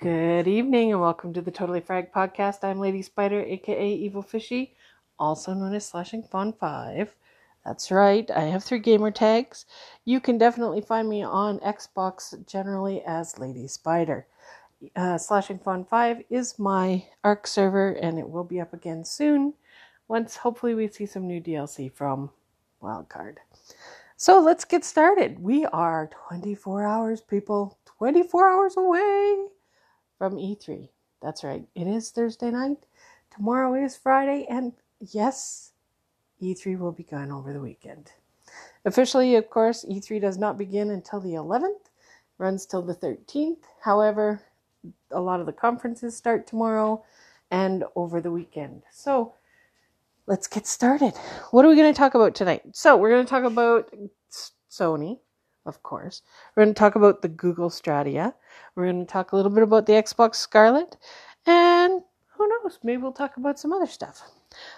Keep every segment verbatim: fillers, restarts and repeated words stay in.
Good evening and welcome to the Totally Frag podcast. I'm Lady Spider, aka Evil Fishy, also known as Slashing Fawn five. That's right, I have three gamer tags. You can definitely find me on Xbox generally as Lady Spider. Uh, Slashing Fawn five is my A R C server and it will be up again soon once hopefully we see some new D L C from Wildcard. So let's get started. We are twenty-four hours, people, twenty-four hours away from E three. That's right. It is Thursday night. Tomorrow is Friday. And yes, E three will be gone over the weekend. Officially, of course, E three does not begin until the eleventh. Runs till the thirteenth. However, a lot of the conferences start tomorrow and over the weekend. So let's get started. What are we going to talk about tonight? So we're going to talk about Sony. Of course, we're going to talk about the Google Stadia. We're going to talk a little bit about the Xbox Scarlett. And who knows, maybe we'll talk about some other stuff.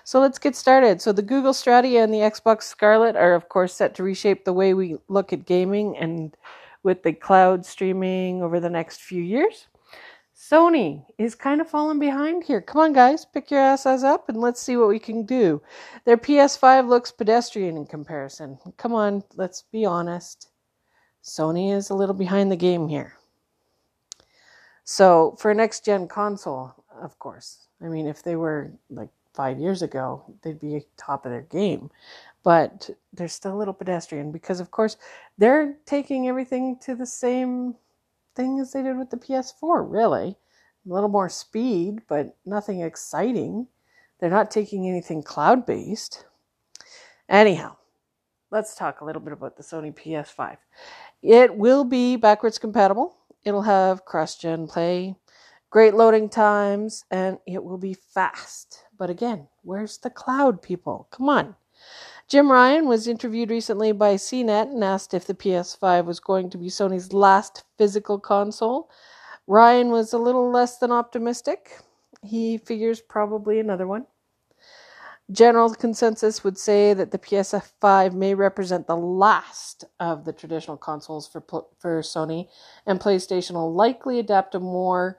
So let's get started. So the Google Stadia and the Xbox Scarlett are, of course, set to reshape the way we look at gaming and with the cloud streaming over the next few years. Sony is kind of falling behind here. Come on, guys, pick your asses up and let's see what we can do. Their P S five looks pedestrian in comparison. Come on, let's be honest. Sony is a little behind the game here. So for a next-gen console, of course, I mean, if they were like five years ago, they'd be top of their game. But they're still a little pedestrian because, of course, they're taking everything to the same thing as they did with the P S four, really. A little more speed, but nothing exciting. They're not taking anything cloud-based. Anyhow, let's talk a little bit about the Sony P S five. It will be backwards compatible. It'll have cross-gen play, great loading times, and it will be fast. But again, where's the cloud, people? Come on. Jim Ryan was interviewed recently by C net and asked if the P S five was going to be Sony's last physical console. Ryan was a little less than optimistic. He figures probably another one. General consensus would say that the P S five may represent the last of the traditional consoles for for Sony, and PlayStation will likely adapt a more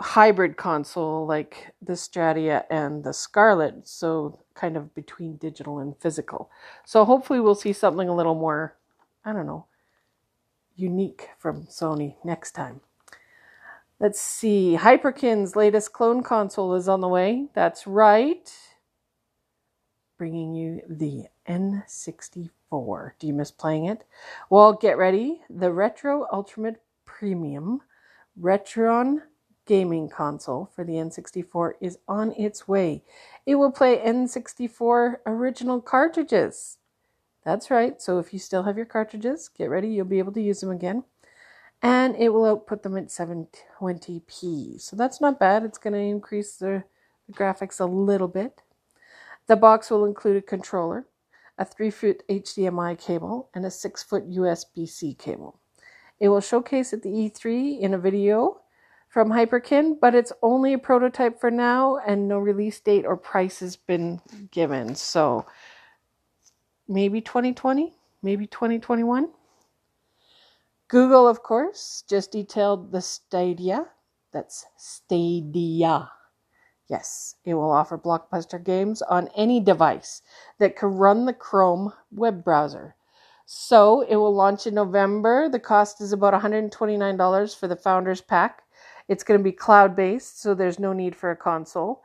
hybrid console like the Stadia and the Scarlett, so kind of between digital and physical. So hopefully we'll see something a little more, I don't know, unique from Sony next time. Let's see. Hyperkin's latest clone console is on the way. That's right. Bringing you the N sixty-four. Do you miss playing it? Well, get ready. The Retro Ultimate Premium Retron gaming console for the N sixty-four is on its way. It will play N sixty-four original cartridges. That's right. So if you still have your cartridges, get ready. You'll be able to use them again. And it will output them at seven twenty p. So that's not bad. It's going to increase the, the graphics a little bit. The box will include a controller, a three-foot H D M I cable, and a six-foot U S B C cable. It will showcase at the E three in a video from Hyperkin, but it's only a prototype for now, and no release date or price has been given. So maybe twenty twenty, maybe twenty twenty-one. Google, of course, just detailed the Stadia. That's Stadia. Yes, it will offer blockbuster games on any device that can run the Chrome web browser. So it will launch in November. The cost is about one hundred twenty-nine dollars for the Founders Pack. It's going to be cloud-based, so there's no need for a console.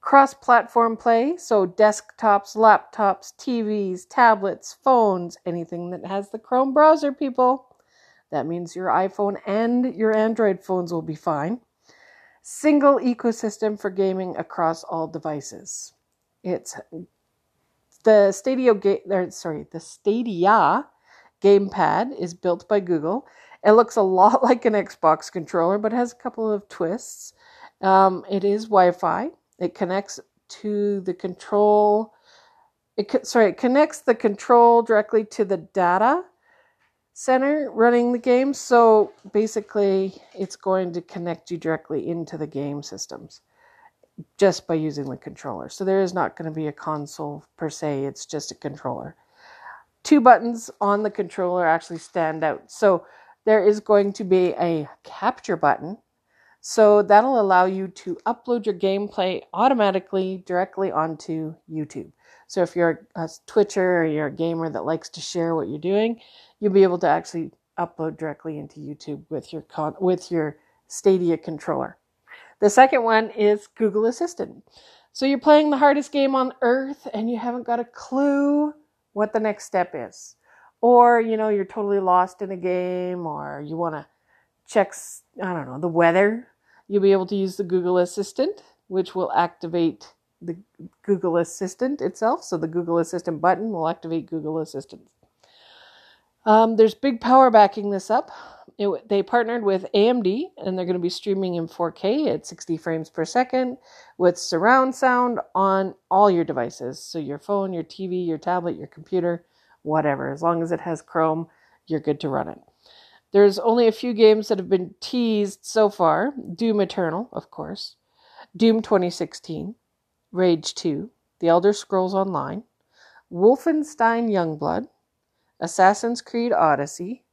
Cross-platform play, so desktops, laptops, T Vs, tablets, phones, anything that has the Chrome browser, people. That means your iPhone and your Android phones will be fine. Single ecosystem for gaming across all devices. It's the Stadia game, sorry, the Stadia gamepad is built by Google. It looks a lot like an Xbox controller, but has a couple of twists. Um, it is Wi-Fi. It connects to the control. It sorry, it connects the control directly to the data center running the game, so basically it's going to connect you directly into the game systems just by using the controller. So there is not going to be a console per se, it's just a controller. Two buttons on the controller actually stand out. So there is going to be a capture button So that'll allow you to upload your gameplay automatically directly onto YouTube. So if you're a Twitcher or you're a gamer that likes to share what you're doing, you'll be able to actually upload directly into YouTube with your con- with your Stadia controller. The second one is Google Assistant. So you're playing the hardest game on earth and you haven't got a clue what the next step is. Or, you know, you're totally lost in a game, or you want to check, I don't know, the weather. You'll be able to use the Google Assistant, which will activate the Google Assistant itself. So the Google Assistant button will activate Google Assistant. Um, there's big power backing this up. It, they partnered with A M D, and they're going to be streaming in four K at sixty frames per second with surround sound on all your devices. So your phone, your T V, your tablet, your computer, whatever. As long as it has Chrome, you're good to run it. There's only a few games that have been teased so far. Doom Eternal, of course. Doom twenty sixteen. Rage two. The Elder Scrolls Online. Wolfenstein Youngblood. Assassin's Creed Odyssey.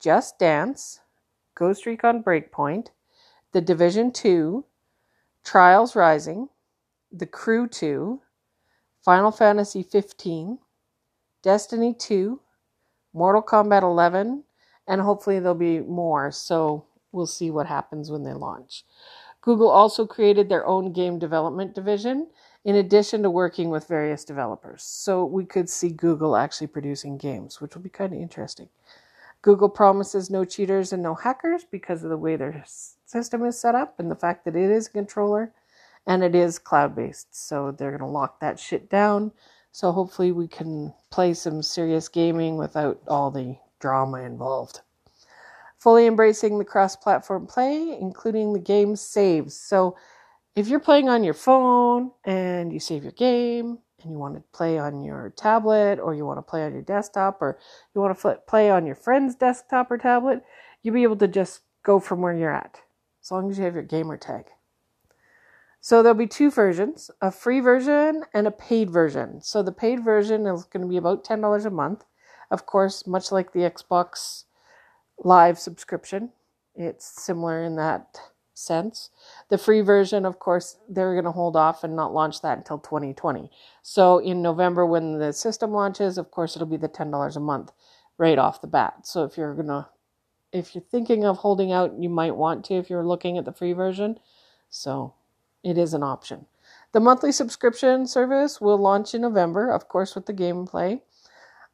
Just Dance. Ghost Recon Breakpoint. The Division two. Trials Rising. The Crew two. Final Fantasy fifteen. Destiny two. Mortal Kombat eleven. And hopefully there'll be more, so we'll see what happens when they launch. Google also created their own game development division, in addition to working with various developers. So we could see Google actually producing games, which will be kind of interesting. Google promises no cheaters and no hackers because of the way their system is set up and the fact that it is a controller and it is cloud-based. So they're going to lock that shit down. So hopefully we can play some serious gaming without all the drama involved. Fully embracing the cross-platform play, including the game saves. So if you're playing on your phone and you save your game and you want to play on your tablet, or you want to play on your desktop, or you want to flip, play on your friend's desktop or tablet, you'll be able to just go from where you're at, as long as you have your gamer tag. So there'll be two versions, a free version and a paid version. So the paid version is going to be about ten dollars a month. Of course, much like the Xbox Live subscription, it's similar in that sense. The free version, of course, they're going to hold off and not launch that until twenty twenty. So in November, when the system launches, of course, it'll be the ten dollars a month right off the bat. So if you're going to, if you're thinking of holding out, you might want to if you're looking at the free version. So it is an option. The monthly subscription service will launch in November, of course, with the gameplay.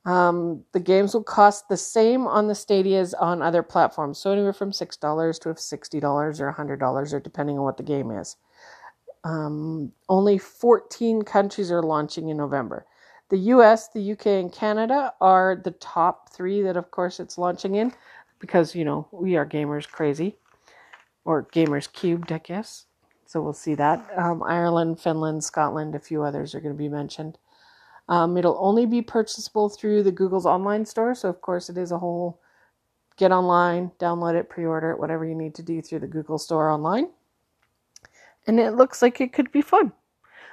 Um, the games will cost the same on the Stadia as on other platforms. So anywhere from six dollars to sixty dollars or one hundred dollars, or depending on what the game is. Um, only fourteen countries are launching in November. The U S, the U K, and Canada are the top three that, of course, it's launching in. Because, you know, we are gamers crazy. Or gamers cubed, I guess. So we'll see that. Um, Ireland, Finland, Scotland, a few others are going to be mentioned. Um, it'll only be purchasable through the Google's online store. So, of course, it is a whole get online, download it, pre-order it, whatever you need to do through the Google store online. And it looks like it could be fun.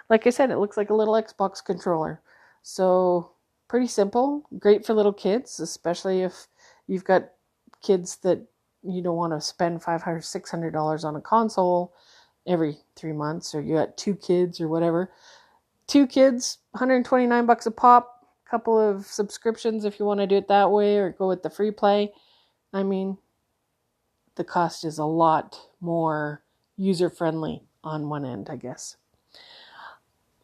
Like I said, it looks like a little Xbox controller. So, pretty simple. Great for little kids, especially if you've got kids that you don't want to spend five hundred dollars, six hundred dollars on a console every three months. Or you got two kids or whatever. Two kids, one hundred twenty-nine bucks a pop, a couple of subscriptions if you want to do it that way, or go with the free play. I mean, the cost is a lot more user-friendly on one end, I guess.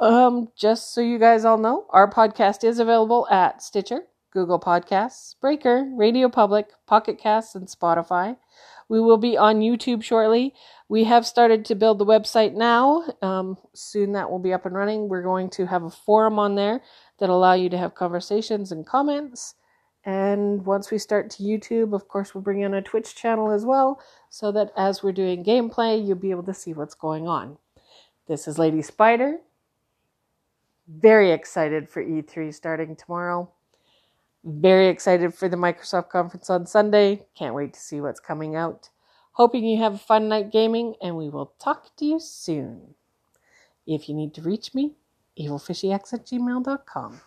Um, just so you guys all know, our podcast is available at Stitcher, Google Podcasts, Breaker, Radio Public, Pocket Casts, and Spotify. We will be on YouTube shortly. We have started to build the website now. Um, soon that will be up and running. We're going to have a forum on there that allow you to have conversations and comments. And once we start to YouTube, of course, we'll bring in a Twitch channel as well, so that as we're doing gameplay, you'll be able to see what's going on. This is Lady Spider. Very excited for E three starting tomorrow. Very excited for the Microsoft conference on Sunday. Can't wait to see what's coming out. Hoping you have a fun night gaming, and we will talk to you soon. If you need to reach me, evil fishy x at gmail dot com.